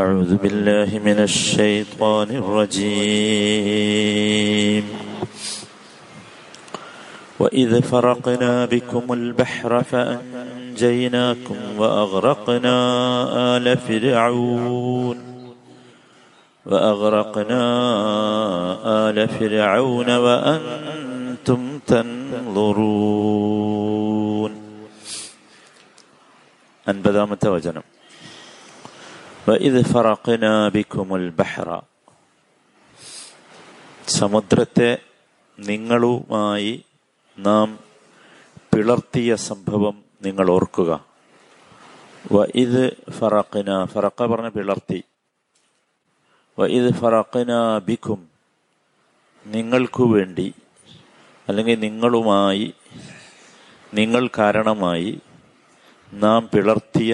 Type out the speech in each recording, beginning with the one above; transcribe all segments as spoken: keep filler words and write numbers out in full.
أعوذ بالله من الشيطان الرجيم وإذ فرقنا بكم البحر فأنجيناكم وأغرقنا آل فرعون وأغرقنا آل فرعون وأنتم تنظرون അൻപതാമത്തെ വചനം. വഇദ് ഫറഖ്നാ ബികുമുൽ ബഹ്റ, സമുദ്രത്തെ നിങ്ങളുമായി നാം പിളർത്തിയ സംഭവം നിങ്ങൾ ഓർക്കുക. വഇദ് ഫറഖ്നാ, ഫറഖ പറഞ്ഞ പിളർത്തി. വഇദ് ഫറഖ്നാ ബികും, നിങ്ങൾക്കു വേണ്ടി അല്ലെങ്കിൽ നിങ്ങളുമായി, നിങ്ങൾ കാരണമായി നാം പിളർത്തിയ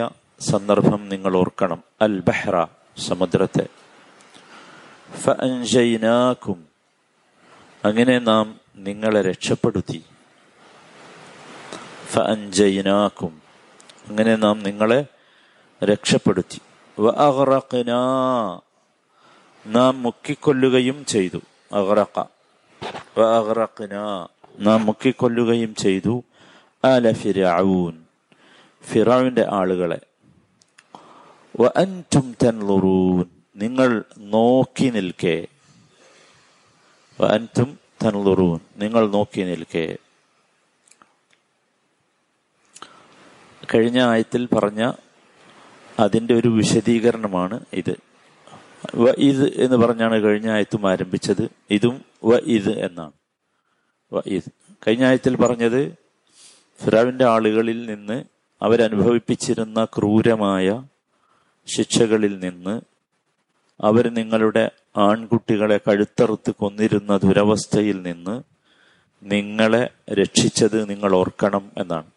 സന്ദർഭം നിങ്ങൾ ഓർക്കണം. അൽ ബഹ്റ, സമുദ്രത്തെ. ഫഅൻജൈനാകും, അങ്ങനെ നാം നിങ്ങളെ രക്ഷപ്പെടുത്തി. ഫഅൻജൈനാകും, അങ്ങനെ നാം നിങ്ങളെ രക്ഷപ്പെടുത്തി. വഅഗ്റഖ്നാ, നാം മുക്കിക്കൊല്ലുകയും ചെയ്തു. അഗ്റഖ, വഅഗ്റഖ്നാ, നാം മുക്കിക്കൊല്ലുകയും ചെയ്തു. ആല ഫിർഔൻ, ഫിറൗന്റെ ആളുകളെ. വഅൻതും തൻലുറൂൻ, നിങ്ങൾ നോക്കി നിൽക്കേ. വഅൻതും തൻലുറൂൻ, നിങ്ങൾ നോക്കി നിൽക്കേ. കഴിഞ്ഞ ആയത്തിൽ പറഞ്ഞ അതിൻ്റെ ഒരു വിശദീകരണമാണ് ഇത്. വഇദ് എന്ന് പറഞ്ഞാണ് കഴിഞ്ഞ ആയത്തും ആരംഭിച്ചത്. ഇതും വഇദ് എന്നാണ്. വഇദ് കഴിഞ്ഞ ആയത്തിൽ പറഞ്ഞത് ഫിറൗന്റെ ആളുകളിൽ നിന്ന് അവരനുഭവിപ്പിച്ചിരുന്ന ക്രൂരമായ ശിക്ഷകളിൽ നിന്ന് അവർ നിങ്ങളുടെ ആൺകുട്ടികളെ കഴുത്തറുത്ത് കൊന്നിരുന്ന ദുരവസ്ഥയിൽ നിന്ന് നിങ്ങളെ രക്ഷിച്ചത് നിങ്ങൾ ഓർക്കണം എന്നാണ്.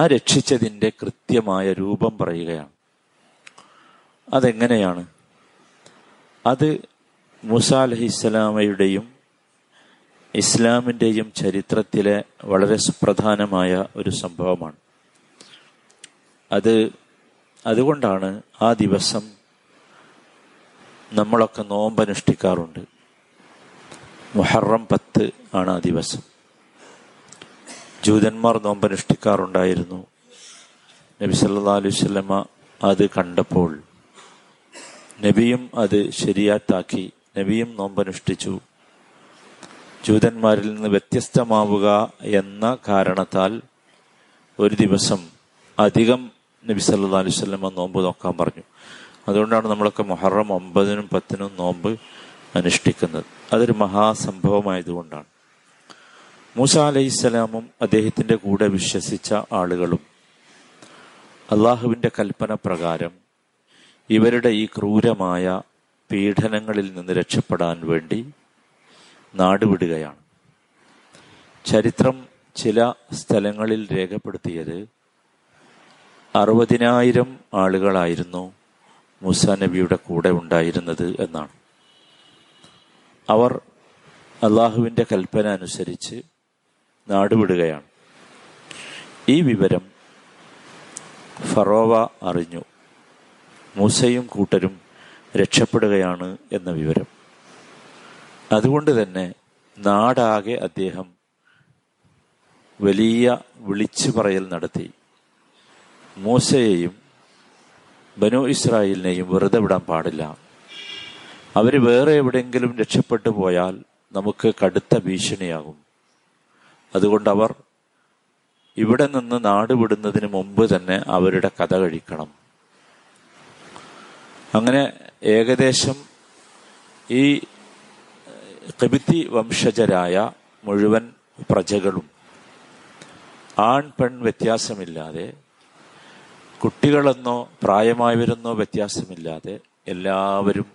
ആ രക്ഷിച്ചതിൻ്റെ കൃത്യമായ രൂപം പറയുകയാണ്. അതെങ്ങനെയാണ്? അത് മൂസാ അലൈഹിസ്സലാമയുടെയും ഇസ്ലാമിൻ്റെയും ചരിത്രത്തിലെ വളരെ സുപ്രധാനമായ ഒരു സംഭവമാണ്. അത് അതുകൊണ്ടാണ് ആ ദിവസം നമ്മളൊക്കെ നോമ്പനുഷ്ഠിക്കാറുണ്ട്. മുഹറം പത്ത് ആണ് ആ ദിവസം. ജൂതന്മാർ നോമ്പനുഷ്ഠിക്കാറുണ്ടായിരുന്നു. നബി സല്ലല്ലാഹു അലൈഹി വസല്ലമ അത് കണ്ടപ്പോൾ നബിയും അത് ശരിയാത്താക്കി. നബിയും നോമ്പനുഷ്ഠിച്ചു. ജൂതന്മാരിൽ നിന്ന് വ്യത്യസ്തമാവുക എന്ന കാരണത്താൽ ഒരു ദിവസം അധികം നബി സല്ലല്ലാഹു അലൈഹി വസല്ലം നോമ്പ് നോക്കാൻ പറഞ്ഞു. അതുകൊണ്ടാണ് നമ്മളൊക്കെ മുഹറം ഒമ്പതിനും പത്തിനും നോമ്പ് അനുഷ്ഠിക്കുന്നത്. അതൊരു മഹാസംഭവമായതുകൊണ്ടാണ്. മൂസ അലൈഹിസ്സലാമും അദ്ദേഹത്തിൻ്റെ കൂടെ വിശ്വസിച്ച ആളുകളും അള്ളാഹുവിൻ്റെ കൽപ്പന പ്രകാരം ഇവരുടെ ഈ ക്രൂരമായ പീഡനങ്ങളിൽ നിന്ന് രക്ഷപ്പെടാൻ വേണ്ടി നാടുവിടുകയാണ്. ചരിത്രം ചില സ്ഥലങ്ങളിൽ രേഖപ്പെടുത്തിയത് അറുപതിനായിരം ആളുകളായിരുന്നു മൂസാ നബിയുടെ കൂടെ ഉണ്ടായിരുന്നത് എന്നാണ്. അവർ അള്ളാഹുവിൻ്റെ കൽപ്പന അനുസരിച്ച് നാടുവിടുകയാണ്. ഈ വിവരം ഫറോവ അറിഞ്ഞു. മൂസയും കൂട്ടരും രക്ഷപ്പെടുകയാണ് എന്ന വിവരം. അതുകൊണ്ട് തന്നെ നാടാകെ അദ്ദേഹം വലിയ വിളിച്ചു പറയൽ നടത്തി. മൂസയെയും ബനു ഇസ്രായേലിനെയും വെറുതെ വിടാൻ പാടില്ല. അവർ വേറെ എവിടെയെങ്കിലും രക്ഷപ്പെട്ടു പോയാൽ നമുക്ക് കടുത്ത ഭീഷണിയാകും. അതുകൊണ്ടവർ ഇവിടെ നിന്ന് നാടുവിടുന്നതിന് മുമ്പ് തന്നെ അവരുടെ കഥ കഴിക്കണം. അങ്ങനെ ഏകദേശം ഈ ഖിബ്തി വംശജരായ മുഴുവൻ പ്രജകളും ആൺ പെൺ വ്യത്യാസമില്ലാതെ, കുട്ടികളെന്നോ പ്രായമായവരെന്നോ വ്യത്യാസമില്ലാതെ എല്ലാവരും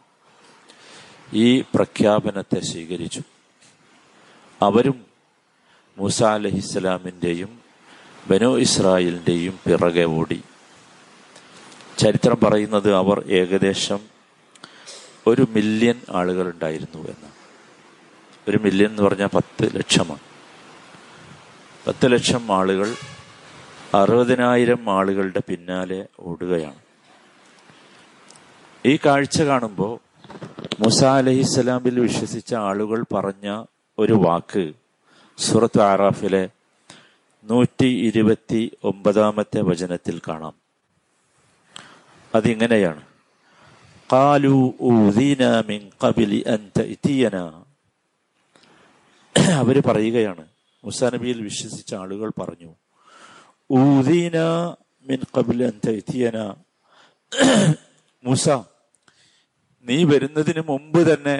ഈ പ്രഖ്യാപനത്തെ സ്വീകരിച്ചു. അവരും മൂസ അലൈഹിസ്സലാമിൻ്റെയും ബനു ഇസ്രായേലിൻ്റെയും പിറകെ ഓടി. ചരിത്രം പറയുന്നത് അവർ ഏകദേശം ഒരു മില്യൺ ആളുകളുണ്ടായിരുന്നു എന്നാണ്. ഒരു മില്യൺ എന്ന് പറഞ്ഞാൽ പത്ത് ലക്ഷമാണ്. പത്ത് ലക്ഷം ആളുകൾ അറുപതിനായിരം ആളുകളുടെ പിന്നാലെ ഓടുകയാണ്. ഈ കാഴ്ച കാണുമ്പോൾ മൂസ അലൈഹിസ്സലാമിൽ വിശ്വസിച്ച ആളുകൾ പറഞ്ഞ ഒരു വാക്ക് സൂറത്ത് ആറാഫിലെ നൂറ്റി ഇരുപത്തി ഒമ്പതാമത്തെ വചനത്തിൽ കാണാം. അതിങ്ങനെയാണ്: ഖാലൂ ഊദീനാ മിൻ ഖബ്ലി അൻ തഅതിയനാ. അവര് പറയുകയാണ്, മൂസാ നബിയിൽ വിശ്വസിച്ച ആളുകൾ പറഞ്ഞു, ഊദീനാ മിൻ ഖബ്ലി അൻ തഅതിയനാ, മൂസ നീ വരുന്നതിന് മുമ്പ് തന്നെ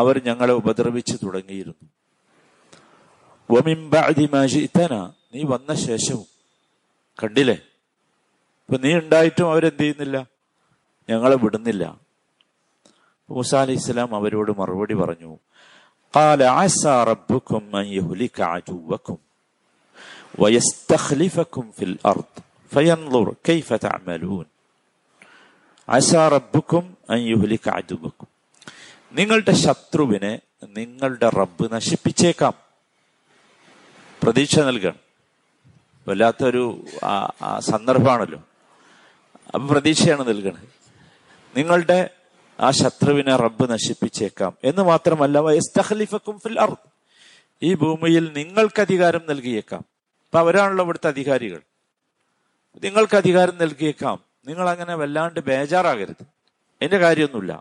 അവർ ഞങ്ങളെ ഉപദ്രവിച്ചു തുടങ്ങിയിരുന്നു. വമിൻ ബഅദി മാ ജിതനാ, നീ വന്ന ശേഷവും. കണ്ടില്ലേ, ഇപ്പൊ നീ ഉണ്ടായിട്ടും അവരെന്ത് ചെയ്യുന്നില്ല, ഞങ്ങളെ വിടുന്നില്ല. മൂസ അലൈഹി സ്വലാം അവരോട് മറുപടി പറഞ്ഞു, ഖാല അസാ റബ്ബുകും അൻ യഹ്ലിക അദുവകും വയസ്തഖ്ലിഫകും ഫിൽ അർദ് ഫയൻദുർ കൈഫ തഅമലൂൻ. അസാ റബ്ബുകും അൻ യഹ്ലിക അദുവകും, നിങ്ങളുടെ ശത്രുവിനെ നിങ്ങളുടെ റബ്ബ് നശിപ്പിച്ചേക്കാം. പ്രതീക്ഷ നൽകണം. വല്ലാത്തൊരു സന്ദർഭമാണല്ലോ. അപ്പൊ പ്രതീക്ഷയാണ് നൽകണത്. നിങ്ങളുടെ ആ ശത്രുവിനെ റബ്ബ് നശിപ്പിച്ചേക്കാം എന്ന് മാത്രമല്ല, വയസ്തഖ്ലിഫകും ഫിൽ അർദ്, ഈ ഭൂമിയിൽ നിങ്ങൾക്ക് അധികാരം നൽകിയേക്കാം. അപ്പൊ അവരാണല്ലോ ഇവിടുത്തെ അധികാരികൾ. നിങ്ങൾക്ക് അധികാരം നൽകിയേക്കാം, നിങ്ങൾ അങ്ങനെ വല്ലാണ്ട് ബേജാറാകരുത്, അതിന്റെ കാര്യമൊന്നുമില്ല.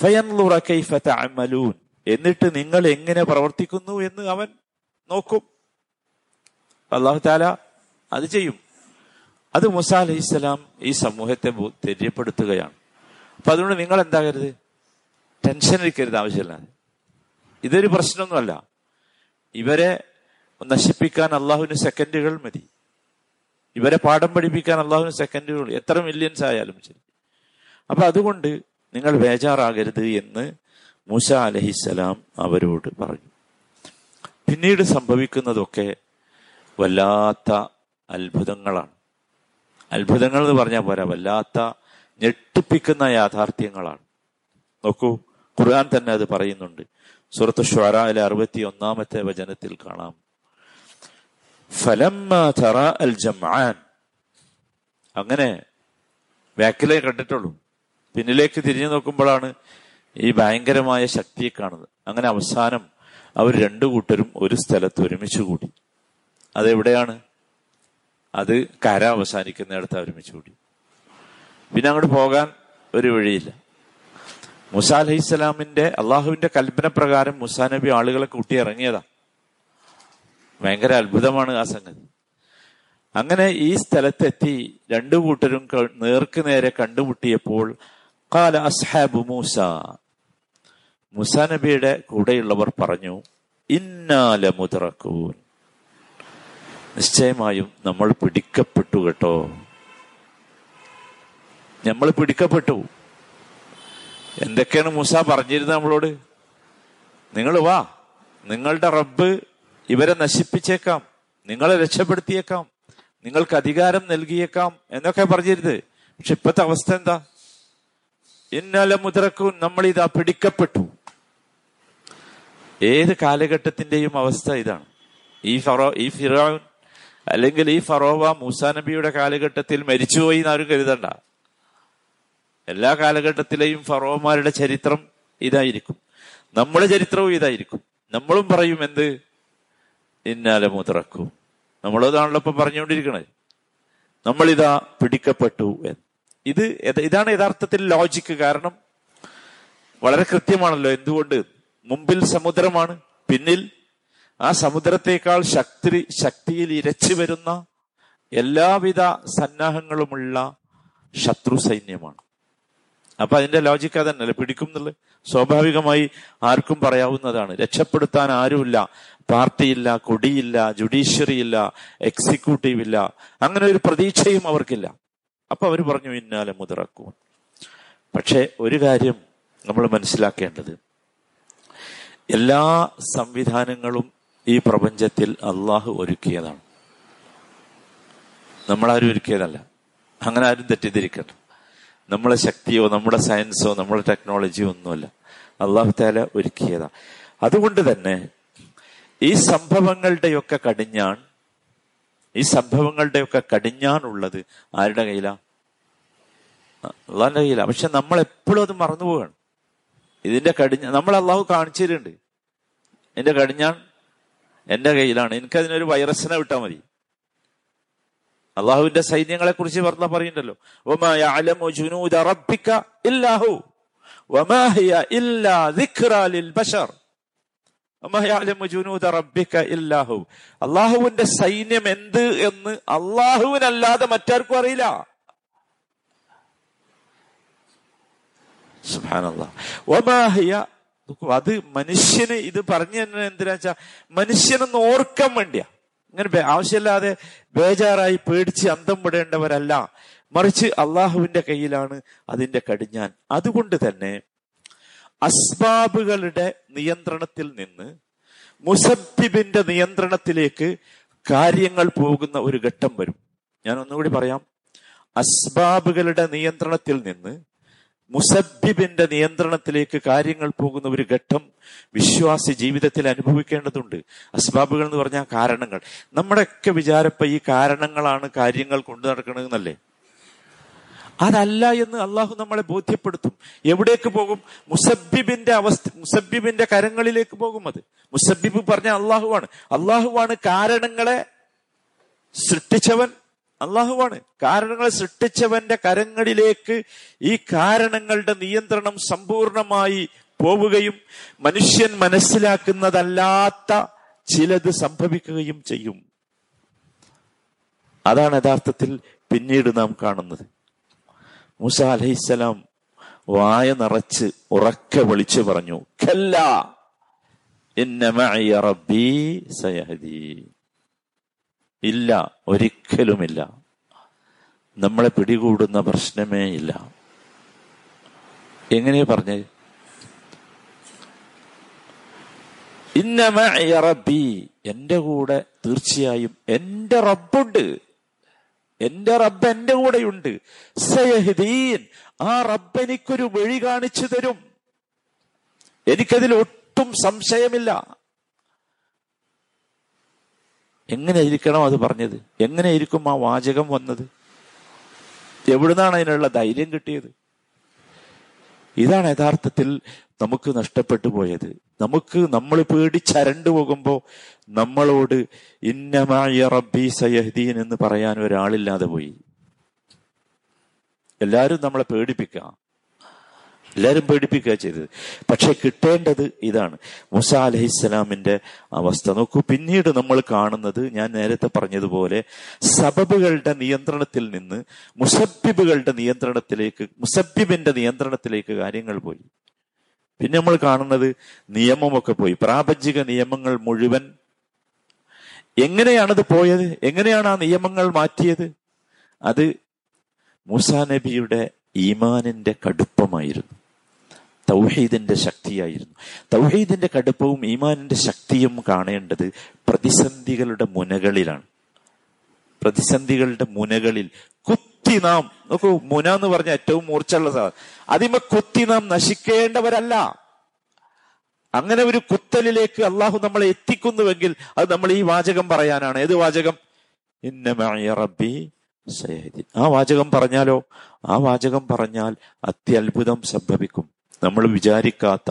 ഫയൻലുറ കൈഫ തഅമലൂൻ, എന്നിട്ട് നിങ്ങൾ എങ്ങനെ പ്രവർത്തിക്കുന്നു എന്ന് അവൻ നോക്കും. അല്ലാഹു തആല അത് ചെയ്യും. അത് മൂസ അലൈഹിസ്സലാം ഈ സമൂഹത്തെ തെര്യപ്പെടുത്തുകയാണ്. അപ്പൊ അതുകൊണ്ട് നിങ്ങൾ എന്താകരുത്, ടെൻഷൻ എടുക്കരുത് ആവശ്യമില്ലാതെ. ഇതൊരു പ്രശ്നമൊന്നുമല്ല, ഇവരെ നശിപ്പിക്കാൻ അള്ളാഹുവിന് സെക്കൻഡുകൾ മതി, ഇവരെ പാഠം പഠിപ്പിക്കാൻ അള്ളാഹുവിന് സെക്കൻഡുകൾ, എത്ര മില്യൻസ് ആയാലും ശരി. അപ്പൊ അതുകൊണ്ട് നിങ്ങൾ ബേജാറാകരുത് എന്ന് മൂസ അലൈഹിസ്സലാം അവരോട് പറഞ്ഞു. പിന്നീട് സംഭവിക്കുന്നതൊക്കെ വല്ലാത്ത അത്ഭുതങ്ങളാണ്. അത്ഭുതങ്ങൾ എന്ന് പറഞ്ഞാൽ പോരാ, വല്ലാത്ത ഞെട്ടിപ്പിക്കുന്ന യാഥാർത്ഥ്യങ്ങളാണ്. നോക്കൂ, ഖുർആൻ തന്നെ അത് പറയുന്നുണ്ട്. സൂറത്ത് ശുഅറായിലെ അറുപത്തി ഒന്നാമത്തെ വചനത്തിൽ കാണാം, ഫലമ്മ തറാ അൽ ജംആൻ. അങ്ങനെ ബാക്കിലേ കണ്ടിട്ടുള്ളൂ, പിന്നിലേക്ക് തിരിഞ്ഞു നോക്കുമ്പോഴാണ് ഈ ഭയങ്കരമായ ശക്തിയെ കാണുന്നത്. അങ്ങനെ അവസാനം അവർ രണ്ടു കൂട്ടരും ഒരു സ്ഥലത്ത് ഒരുമിച്ച് കൂടി. അതെവിടെയാണ്? അത് കര അവസാനിക്കുന്നിടത്ത് ഒരുമിച്ച് കൂടി. പിന്നെ അങ്ങോട്ട് പോകാൻ ഒരു വഴിയില്ല. മൂസ അലൈഹിസ്സലാമിന്റെ അള്ളാഹുവിന്റെ കൽപ്പന പ്രകാരം മൂസാ നബി ആളുകളെ കൂട്ടി ഇറങ്ങിയതാ. ഭയങ്കര അത്ഭുതമാണ് ആ സംഗതി. അങ്ങനെ ഈ സ്ഥലത്തെത്തി രണ്ടു കൂട്ടരും നേർക്ക് നേരെ കണ്ടുമുട്ടിയപ്പോൾ ഖാല അസ്ഹാബു മൂസ, മൂസാ നബിയുടെ കൂടെയുള്ളവർ പറഞ്ഞു, ഇന്നാ ലമുദ്റഖൂൻ, നിശ്ചയമായും നമ്മൾ പിടിക്കപ്പെട്ടു കേട്ടോ, നമ്മൾ പിടിക്കപ്പെട്ടു. എന്തൊക്കെയാണ് മൂസ പറഞ്ഞിരുന്നത് നമ്മളോട്? നിങ്ങൾ വാ, നിങ്ങളുടെ റബ്ബ് ഇവരെ നശിപ്പിച്ചേക്കാം, നിങ്ങളെ രക്ഷപ്പെടുത്തിയേക്കാം, നിങ്ങൾക്ക് അധികാരം നൽകിയേക്കാം എന്നൊക്കെ പറഞ്ഞിരുന്നത്. പക്ഷെ ഇപ്പോഴത്തെ അവസ്ഥ എന്താ? ഇന്നലെ മുദ്രക്കും നമ്മൾ ഇതാ പിടിക്കപ്പെട്ടു. ഏത് കാലഘട്ടത്തിന്റെയും അവസ്ഥ ഇതാണ്. ഈ ഫറോ ഈ ഫിറോൻ അല്ലെങ്കിൽ ഈ ഫറോവ മൂസാ നബിയുടെ കാലഘട്ടത്തിൽ മരിച്ചുപോയി എന്നാരും കരുതണ്ട. എല്ലാ കാലഘട്ടത്തിലെയും ഫറോവമാരുടെ ചരിത്രം ഇതായിരിക്കും, നമ്മുടെ ചരിത്രവും ഇതായിരിക്കും. നമ്മളും പറയും എന്ത്? ഇന്നാലെ മുദ്രക്കും, നമ്മളതാണല്ലോ ഇപ്പൊ പറഞ്ഞുകൊണ്ടിരിക്കണത്, നമ്മളിതാ പിടിക്കപ്പെട്ടു എന്ന്. ഇത് ഇതാണ് യഥാർത്ഥത്തിൽ ലോജിക്ക്. കാരണം വളരെ കൃത്യമാണല്ലോ. എന്തുകൊണ്ട്? മുമ്പിൽ സമുദ്രമാണ്, പിന്നിൽ ആ സമുദ്രത്തെക്കാൾ ശക്തി ശക്തിയിൽ ഇരച്ചു വരുന്ന എല്ലാവിധ സന്നാഹങ്ങളുമുള്ള ശത്രു സൈന്യമാണ്. അപ്പൊ അതിന്റെ ലോജിക്ക് അതന്നെ, പിടിക്കും എന്നുള്ളത് സ്വാഭാവികമായി ആർക്കും പറയാവുന്നതാണ്. രക്ഷപ്പെടുത്താൻ ആരുമില്ല, പാർട്ടിയില്ല, കൊടിയില്ല, ജുഡീഷ്യറി ഇല്ല, എക്സിക്യൂട്ടീവ് ഇല്ല, അങ്ങനെ ഒരു പ്രതീക്ഷയും അവർക്കില്ല. അപ്പൊ അവർ പറഞ്ഞു ഇന്നാലെ മുദ്രക്കും. പക്ഷെ ഒരു കാര്യം നമ്മൾ മനസ്സിലാക്കേണ്ടത്, എല്ലാ സംവിധാനങ്ങളും ഈ പ്രപഞ്ചത്തിൽ അള്ളാഹു ഒരുക്കിയതാണ്, നമ്മളാരും ഒരുക്കിയതല്ല. അങ്ങനെ ആരും തെറ്റിദ്ധരിക്കണ്ട. നമ്മളെ ശക്തിയോ നമ്മുടെ സയൻസോ നമ്മുടെ ടെക്നോളജിയോ ഒന്നുമല്ല, അള്ളാഹു തആല ഒരുക്കിയതാണ്. അതുകൊണ്ട് തന്നെ ഈ സംഭവങ്ങളുടെയൊക്കെ കടിഞ്ഞാൺ ഈ സംഭവങ്ങളുടെയൊക്കെ കടിഞ്ഞാണുള്ളത് ആരുടെ കയ്യിലാണ്? അള്ളാഹിന്റെ കയ്യിലാണ്. പക്ഷെ നമ്മൾ എപ്പോഴും അത് മറന്നുപോകാണ്. ഇതിന്റെ കടിഞ്ഞ നമ്മൾ അള്ളാഹു കാണിച്ചു തരുന്നുണ്ട്. എന്റെ കടിഞ്ഞാൻ എന്റെ കയ്യിലാണ്, എനിക്കതിനൊരു വൈറസിനെ വിട്ടാൽ മതി. അള്ളാഹുവിന്റെ സൈന്യങ്ങളെ കുറിച്ച് പറഞ്ഞ പറയുന്നുണ്ടല്ലോ, അള്ളാഹുവിന്റെ സൈന്യം എന്ത് എന്ന് അള്ളാഹുവിനല്ലാതെ മറ്റാർക്കും അറിയില്ല. സുബ്ഹാനല്ലാഹ്. അത് മനുഷ്യന് ഇത് പറഞ്ഞു തന്നെ എന്തിനാ വെച്ചാ മനുഷ്യനൊന്ന് ഓർക്കാൻ വേണ്ടിയാ. ഇങ്ങനെ ആവശ്യമില്ലാതെ ബേജാറായി പേടിച്ച് അന്തം വിടേണ്ടവരല്ല, മറിച്ച് അള്ളാഹുവിന്റെ കയ്യിലാണ് അതിന്റെ കടിഞ്ഞാൻ. അതുകൊണ്ട് തന്നെ അസ്ബാബുകളുടെ നിയന്ത്രണത്തിൽ നിന്ന് മുസബ്ബിബിന്റെ നിയന്ത്രണത്തിലേക്ക് കാര്യങ്ങൾ പോകുന്ന ഒരു ഘട്ടം വരും. ഞാൻ ഒന്നുകൂടി പറയാം, അസ്ബാബുകളുടെ നിയന്ത്രണത്തിൽ നിന്ന് മുസബ്ബിബിന്റെ നിയന്ത്രണത്തിലേക്ക് കാര്യങ്ങൾ പോകുന്ന ഒരു ഘട്ടം വിശ്വാസി ജീവിതത്തിൽ അനുഭവിക്കേണ്ടതുണ്ട്. അസ്ബാബുകൾ എന്ന് പറഞ്ഞാൽ കാരണങ്ങൾ. നമ്മുടെയൊക്കെ വിചാരപ്പ ഈ കാരണങ്ങളാണ് കാര്യങ്ങൾ കൊണ്ടു നടക്കണമെന്നല്ലേ. അതല്ല എന്ന് അള്ളാഹു നമ്മളെ ബോധ്യപ്പെടുത്തും. എവിടേക്ക് പോകും? മുസബ്ബിബിന്റെ അവസ്ഥ, മുസബ്ബിബിന്റെ കരങ്ങളിലേക്ക് പോകും. അത് മുസബ്ബിബ് പറഞ്ഞ അള്ളാഹുവാണ്. അള്ളാഹുവാണ് കാരണങ്ങളെ സൃഷ്ടിച്ചവൻ. അള്ളാഹുവാണ് കാരണങ്ങൾ സൃഷ്ടിച്ചവന്റെ കരങ്ങളിലേക്ക് ഈ കാരണങ്ങളുടെ നിയന്ത്രണം സമ്പൂർണമായി പോവുകയും മനുഷ്യൻ മനസ്സിലാക്കുന്നതല്ലാത്ത ചിലത് സംഭവിക്കുകയും ചെയ്യും. അതാണ് യഥാർത്ഥത്തിൽ പിന്നീട് നാം കാണുന്നത്. മൂസ അലൈഹിസ്സലാം വായ നിറച്ച് ഉറക്കെ വിളിച്ചു പറഞ്ഞു, കല്ല ഇന്ന മഇ റബ്ബി സയഹദി. ഇല്ല, ഒരിക്കലുമില്ല, നമ്മളെ പിടികൂടുന്ന പ്രശ്നമേ ഇല്ല. എങ്ങനെയാ പറഞ്ഞേ? ഇന്ന മഇ റബ്ബി, എന്റെ കൂടെ തീർച്ചയായും എന്റെ റബ്ബുണ്ട്, എന്റെ റബ്ബ് എന്റെ കൂടെയുണ്ട്. സയഹ്ദീൻ, ആ റബ്ബ് എനിക്കൊരു വഴി കാണിച്ചു തരും, എനിക്കതിൽ ഒട്ടും സംശയമില്ല. എങ്ങനെ ഇരിക്കണം അത് പറഞ്ഞത്? എങ്ങനെ ഇരിക്കും ആ വാചകം വന്നത്? എവിടുന്നാണ് അതിനുള്ള ധൈര്യം കിട്ടിയത്? ഇതാണ് യഥാർത്ഥത്തിൽ നമുക്ക് നഷ്ടപ്പെട്ടു പോയത്. നമുക്ക് നമ്മൾ പേടിച്ചരണ്ടു പോകുമ്പോൾ നമ്മളോട് ഇന്ന മഇ റബ്ബി സയഹ്ദീൻ എന്ന് പറയാൻ ഒരാളില്ലാതെ പോയി. എല്ലാവരും നമ്മളെ പേടിപ്പിക്കുക, എല്ലാവരും പേടിപ്പിക്കുക ചെയ്തത്. പക്ഷെ കിട്ടേണ്ടത് ഇതാണ് മൂസ അലൈഹിസ്സലാമിന്റെ അവസ്ഥ. നോക്കൂ, പിന്നീട് നമ്മൾ കാണുന്നത് ഞാൻ നേരത്തെ പറഞ്ഞതുപോലെ സബബുകളുടെ നിയന്ത്രണത്തിൽ നിന്ന് മുസബ്ബിബുകളുടെ നിയന്ത്രണത്തിലേക്ക്, മുസബ്ബിബിന്റെ നിയന്ത്രണത്തിലേക്ക് കാര്യങ്ങൾ പോയി. പിന്നെ നമ്മൾ കാണുന്നത് നിയമമൊക്കെ പോയി, പ്രാപഞ്ചിക നിയമങ്ങൾ മുഴുവൻ. എങ്ങനെയാണത് പോയത്? എങ്ങനെയാണ് ആ നിയമങ്ങൾ മാറ്റിയത്? അത് മൂസാ നബിയുടെ ഈമാനിന്റെ കടുപ്പമായിരുന്നു, തൗഹീദിന്റെ ശക്തിയായിരുന്നു. തൗഹീദിന്റെ കടുപ്പവും ഈമാനിന്റെ ശക്തിയും കാണേണ്ടത് പ്രതിസന്ധികളുടെ മുനകളിലാണ്. പ്രതിസന്ധികളുടെ മുനകളിൽ കുത്തി നാം, നോക്കൂ, മുന എന്ന് പറഞ്ഞ ഏറ്റവും മൂർച്ചയുള്ള സാധനം, അതിമ കുത്തി നാം നശിക്കേണ്ടവരല്ല. അങ്ങനെ ഒരു കുത്തലിലേക്ക് അള്ളാഹു നമ്മളെ എത്തിക്കുന്നുവെങ്കിൽ അത് നമ്മൾ ഈ വാചകം പറയാനാണ്. ഏത് വാചകം? ഇന്ന മഇ റബ്ബി സയഹ്ദീൻ. ആ വാചകം പറഞ്ഞാലോ, ആ വാചകം പറഞ്ഞാൽ അത്യത്ഭുതം സംഭവിക്കും. നമ്മൾ വിചാരിക്കാത്ത,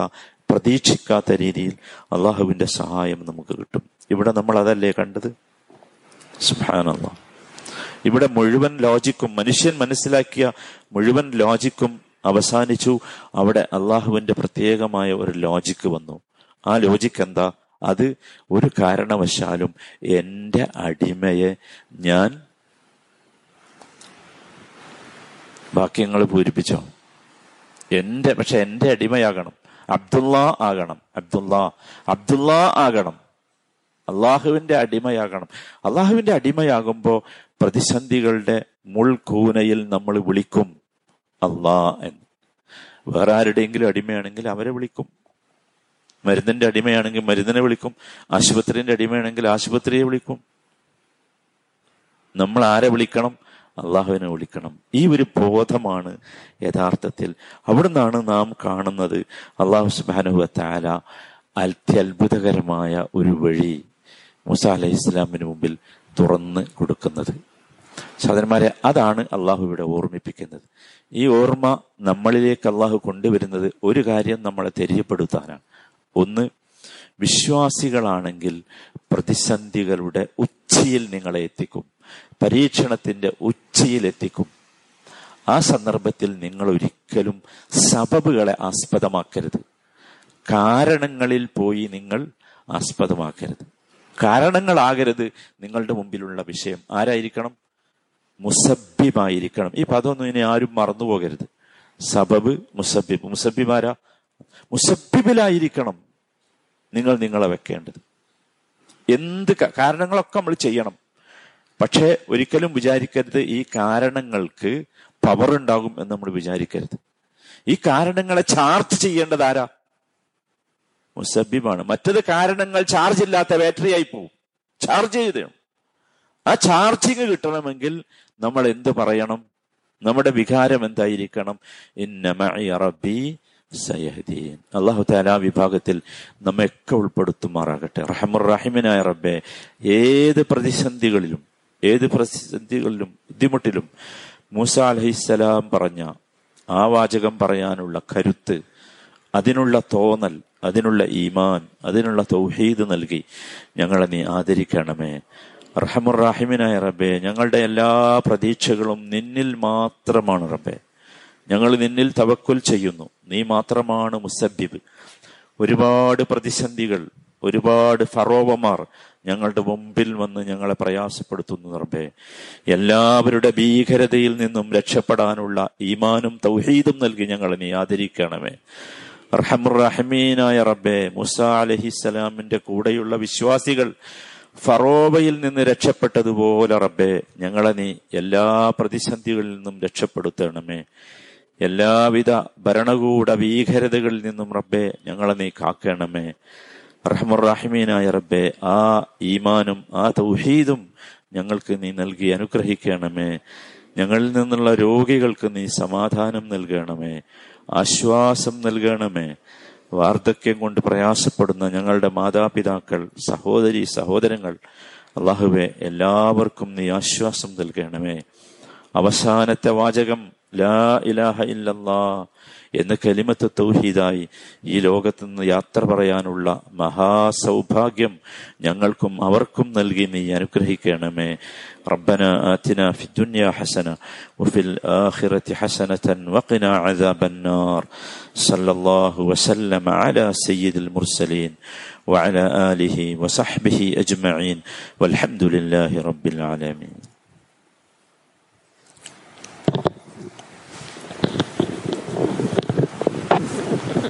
പ്രതീക്ഷിക്കാത്ത രീതിയിൽ അള്ളാഹുവിന്റെ സഹായം നമുക്ക് കിട്ടും. ഇവിടെ നമ്മൾ അതല്ലേ കണ്ടത്? സുബ്ഹാനല്ലാഹ്. ഇവിടെ മുഴുവൻ ലോജിക്കും, മനുഷ്യൻ മനസ്സിലാക്കിയ മുഴുവൻ ലോജിക്കും അവസാനിച്ചു. അവിടെ അള്ളാഹുവിന്റെ പ്രത്യേകമായ ഒരു ലോജിക്ക് വന്നു. ആ ലോജിക്ക് എന്താ? അത് ഒരു കാരണവശാലും എൻ്റെ അടിമയെ ഞാൻ വാക്യങ്ങൾ പൂരിപ്പിച്ചോ, എൻ്റെ പക്ഷെ എൻ്റെ അടിമയാകണം, അബ്ദുള്ള ആകണം, അബ്ദുള്ള അബ്ദുള്ള ആകണം, അള്ളാഹുവിൻ്റെ അടിമയാകണം. അള്ളാഹുവിൻ്റെ അടിമയാകുമ്പോൾ പ്രതിസന്ധികളുടെ മുൾകൂനയിൽ നമ്മൾ വിളിക്കും അള്ളാ എന്ന്. വേറെ ആരുടെയെങ്കിലും അടിമയാണെങ്കിൽ അവരെ വിളിക്കും. മരുന്നിൻ്റെ അടിമയാണെങ്കിൽ മരുന്നിനെ വിളിക്കും. ആശുപത്രിൻ്റെ അടിമയാണെങ്കിൽ ആശുപത്രിയെ വിളിക്കും. നമ്മൾ ആരെ വിളിക്കണം? അള്ളാഹുവിനെ വിളിക്കണം. ഈ ഒരു ബോധമാണ് യഥാർത്ഥത്തിൽ. അവിടുന്നാണ് നാം കാണുന്നത് അള്ളാഹു സുബ്ഹാനഹു വ തആല അത്യത്ഭുതകരമായ ഒരു വഴി മൂസ അലൈഹിസ്സലാമിന് മുമ്പിൽ തുറന്ന് കൊടുക്കുന്നത്. സഹോദരന്മാരെ, അതാണ് അള്ളാഹു ഇവിടെ ഓർമ്മിപ്പിക്കുന്നത്. ഈ ഓർമ്മ നമ്മളിലേക്ക് അള്ളാഹു കൊണ്ടുവരുന്നത് ഒരു കാര്യം നമ്മളെ തെരിയപ്പെടുത്താനാണ്. ഒന്ന്, വിശ്വാസികളാണെങ്കിൽ പ്രതിസന്ധികളുടെ ഉച്ചിയിൽ നിങ്ങളെ എത്തിക്കും, പരീക്ഷണത്തിന്റെ ഉച്ചിയിൽ എത്തിക്കും. ആ സന്ദർഭത്തിൽ നിങ്ങൾ ഒരിക്കലും സബബുകളെ ആസ്പദമാക്കരുത്, കാരണങ്ങളിൽ പോയി നിങ്ങൾ ആസ്പദമാക്കരുത്. കാരണങ്ങളാകരുത് നിങ്ങളുടെ മുമ്പിലുള്ള വിഷയം. ആരായിരിക്കണം? മുസബ്ബിബായിരിക്കണം. ഈ പദമൊന്നും ഇനി ആരും മറന്നുപോകരുത്. സബബ്, മുസബ്ബിബ്. മുസബ്ബിബാരാ? മുസബ്ബിബിലായിരിക്കണം നിങ്ങൾ നിങ്ങളെ വെക്കേണ്ടത്. എന്ത് കാരണങ്ങളൊക്കെ നമ്മൾ ചെയ്യണം, പക്ഷേ ഒരിക്കലും വിചാരിക്കരുത് ഈ കാരണങ്ങൾക്ക് പവർ ഉണ്ടാകും എന്ന് നമ്മൾ വിചാരിക്കരുത്. ഈ കാരണങ്ങളെ ചാർജ് ചെയ്യേണ്ടത് ആരാ? മുസബ്ബിബാണ്. മറ്റത് കാരണങ്ങൾ ചാർജ് ഇല്ലാത്ത ബാറ്ററി ആയി പോകും. ചാർജ് ചെയ്ത് ആ ചാർജിങ് കിട്ടണമെങ്കിൽ നമ്മൾ എന്ത് പറയണം? നമ്മുടെ വികാരം എന്തായിരിക്കണം? ഇന്ന മഇ റബ്ബി സയഹ്ദീൻ. അല്ലാഹു തആല വിഭാഗത്തിൽ നമ്മയൊക്കെ ഉൾപ്പെടുത്തുമാറാകട്ടെ. റഹ്മർ റഹീമനായ റബ്ബെ, ഏത് പ്രതിസന്ധികളിലും ഏത് പ്രതിസന്ധികളിലും ബുദ്ധിമുട്ടിലും മൂസ അലൈഹിസ്സലാം പറഞ്ഞ ആ വാചകം പറയാനുള്ള കരുത്ത്, അതിനുള്ള തോന്നൽ, അതിനുള്ള ഈമാൻ, അതിനുള്ള തൗഹീദ് നൽകി ഞങ്ങളെ നീ ആദരിക്കണമേ. റഹ്മുർ റഹീമിനായ റബ്ബേ, ഞങ്ങളുടെ എല്ലാ പ്രതീക്ഷകളും നിന്നിൽ മാത്രമാണ് റബ്ബേ. ഞങ്ങൾ നിന്നിൽ തവക്കുൽ ചെയ്യുന്നു, നീ മാത്രമാണ് മുസബ്ബിബ്. ഒരുപാട് പ്രതിസന്ധികൾ, ഒരുപാട് ഫറോവമാർ ഞങ്ങളുടെ മുമ്പിൽ വന്ന് ഞങ്ങളെ പ്രയാസപ്പെടുത്തുന്നു റബ്ബേ. എല്ലാവരുടെ ഭീകരതയിൽ നിന്നും രക്ഷപ്പെടാനുള്ള ഈമാനും തൗഹീദും നൽകി ഞങ്ങളെ നീ ആദരിക്കണമേ. റഹ്മുർ റഹീമീനായ റബ്ബേ, മൂസ അലൈഹിസ്സലാമിന്റെ കൂടെയുള്ള വിശ്വാസികൾ ഫറോവയിൽ നിന്ന് രക്ഷപ്പെട്ടതുപോലെ റബ്ബേ, ഞങ്ങളെ നീ എല്ലാ പ്രതിസന്ധികളിൽ നിന്നും രക്ഷപ്പെടുത്തണമേ. എല്ലാവിധ ഭരണകൂട ഭീകരതകളിൽ നിന്നും റബ്ബേ ഞങ്ങളെ നീ കാക്കണമേ. റഹ്മുർ റഹീമീനായ റബ്ബേ, ആ ഈമാനും ആ തൗഹീദും ഞങ്ങൾക്ക് നീ നൽകി അനുഗ്രഹിക്കണമേ. ഞങ്ങളിൽ നിന്നുള്ള രോഗികൾക്ക് നീ സമാധാനം നൽകണമേ, ആശ്വാസം നൽകണമേ. വാർദ്ധക്യം കൊണ്ട് പ്രയാസപ്പെടുന്ന ഞങ്ങളുടെ മാതാപിതാക്കൾ, സഹോദരി സഹോദരങ്ങൾ, അല്ലാഹുവേ എല്ലാവർക്കും നീ ആശ്വാസം നൽകണമേ. അവസാനത്തെ വാചകം ലാ ഇലാഹ ഇല്ലല്ലാഹ് എന്ന കലിമത്ത് തൗഹീദായി ഈ ലോകത്തു നിന്ന് യാത്ര പറയാനുള്ള മഹാസൗഭാഗ്യം ഞങ്ങൾക്കും അവർക്കും നൽകി നീ അനുഗ്രഹിക്കണമേ. റബ്ബന ആതിനാ ഫിദ്ദുനിയാ ഹസന വഫിൽ ആഖിറതി ഹസനതൻ വഖിനാ അദാബന്നാർ. സല്ലല്ലാഹു വസല്ലമ അലാ സയ്യിദിൽ മുർസലീൻ വഅലാ ആലിഹി വസഹ്ബിഹി അജ്മഈൻ വൽഹംദുലില്ലാഹി റബ്ബിൽ ആലമീൻ.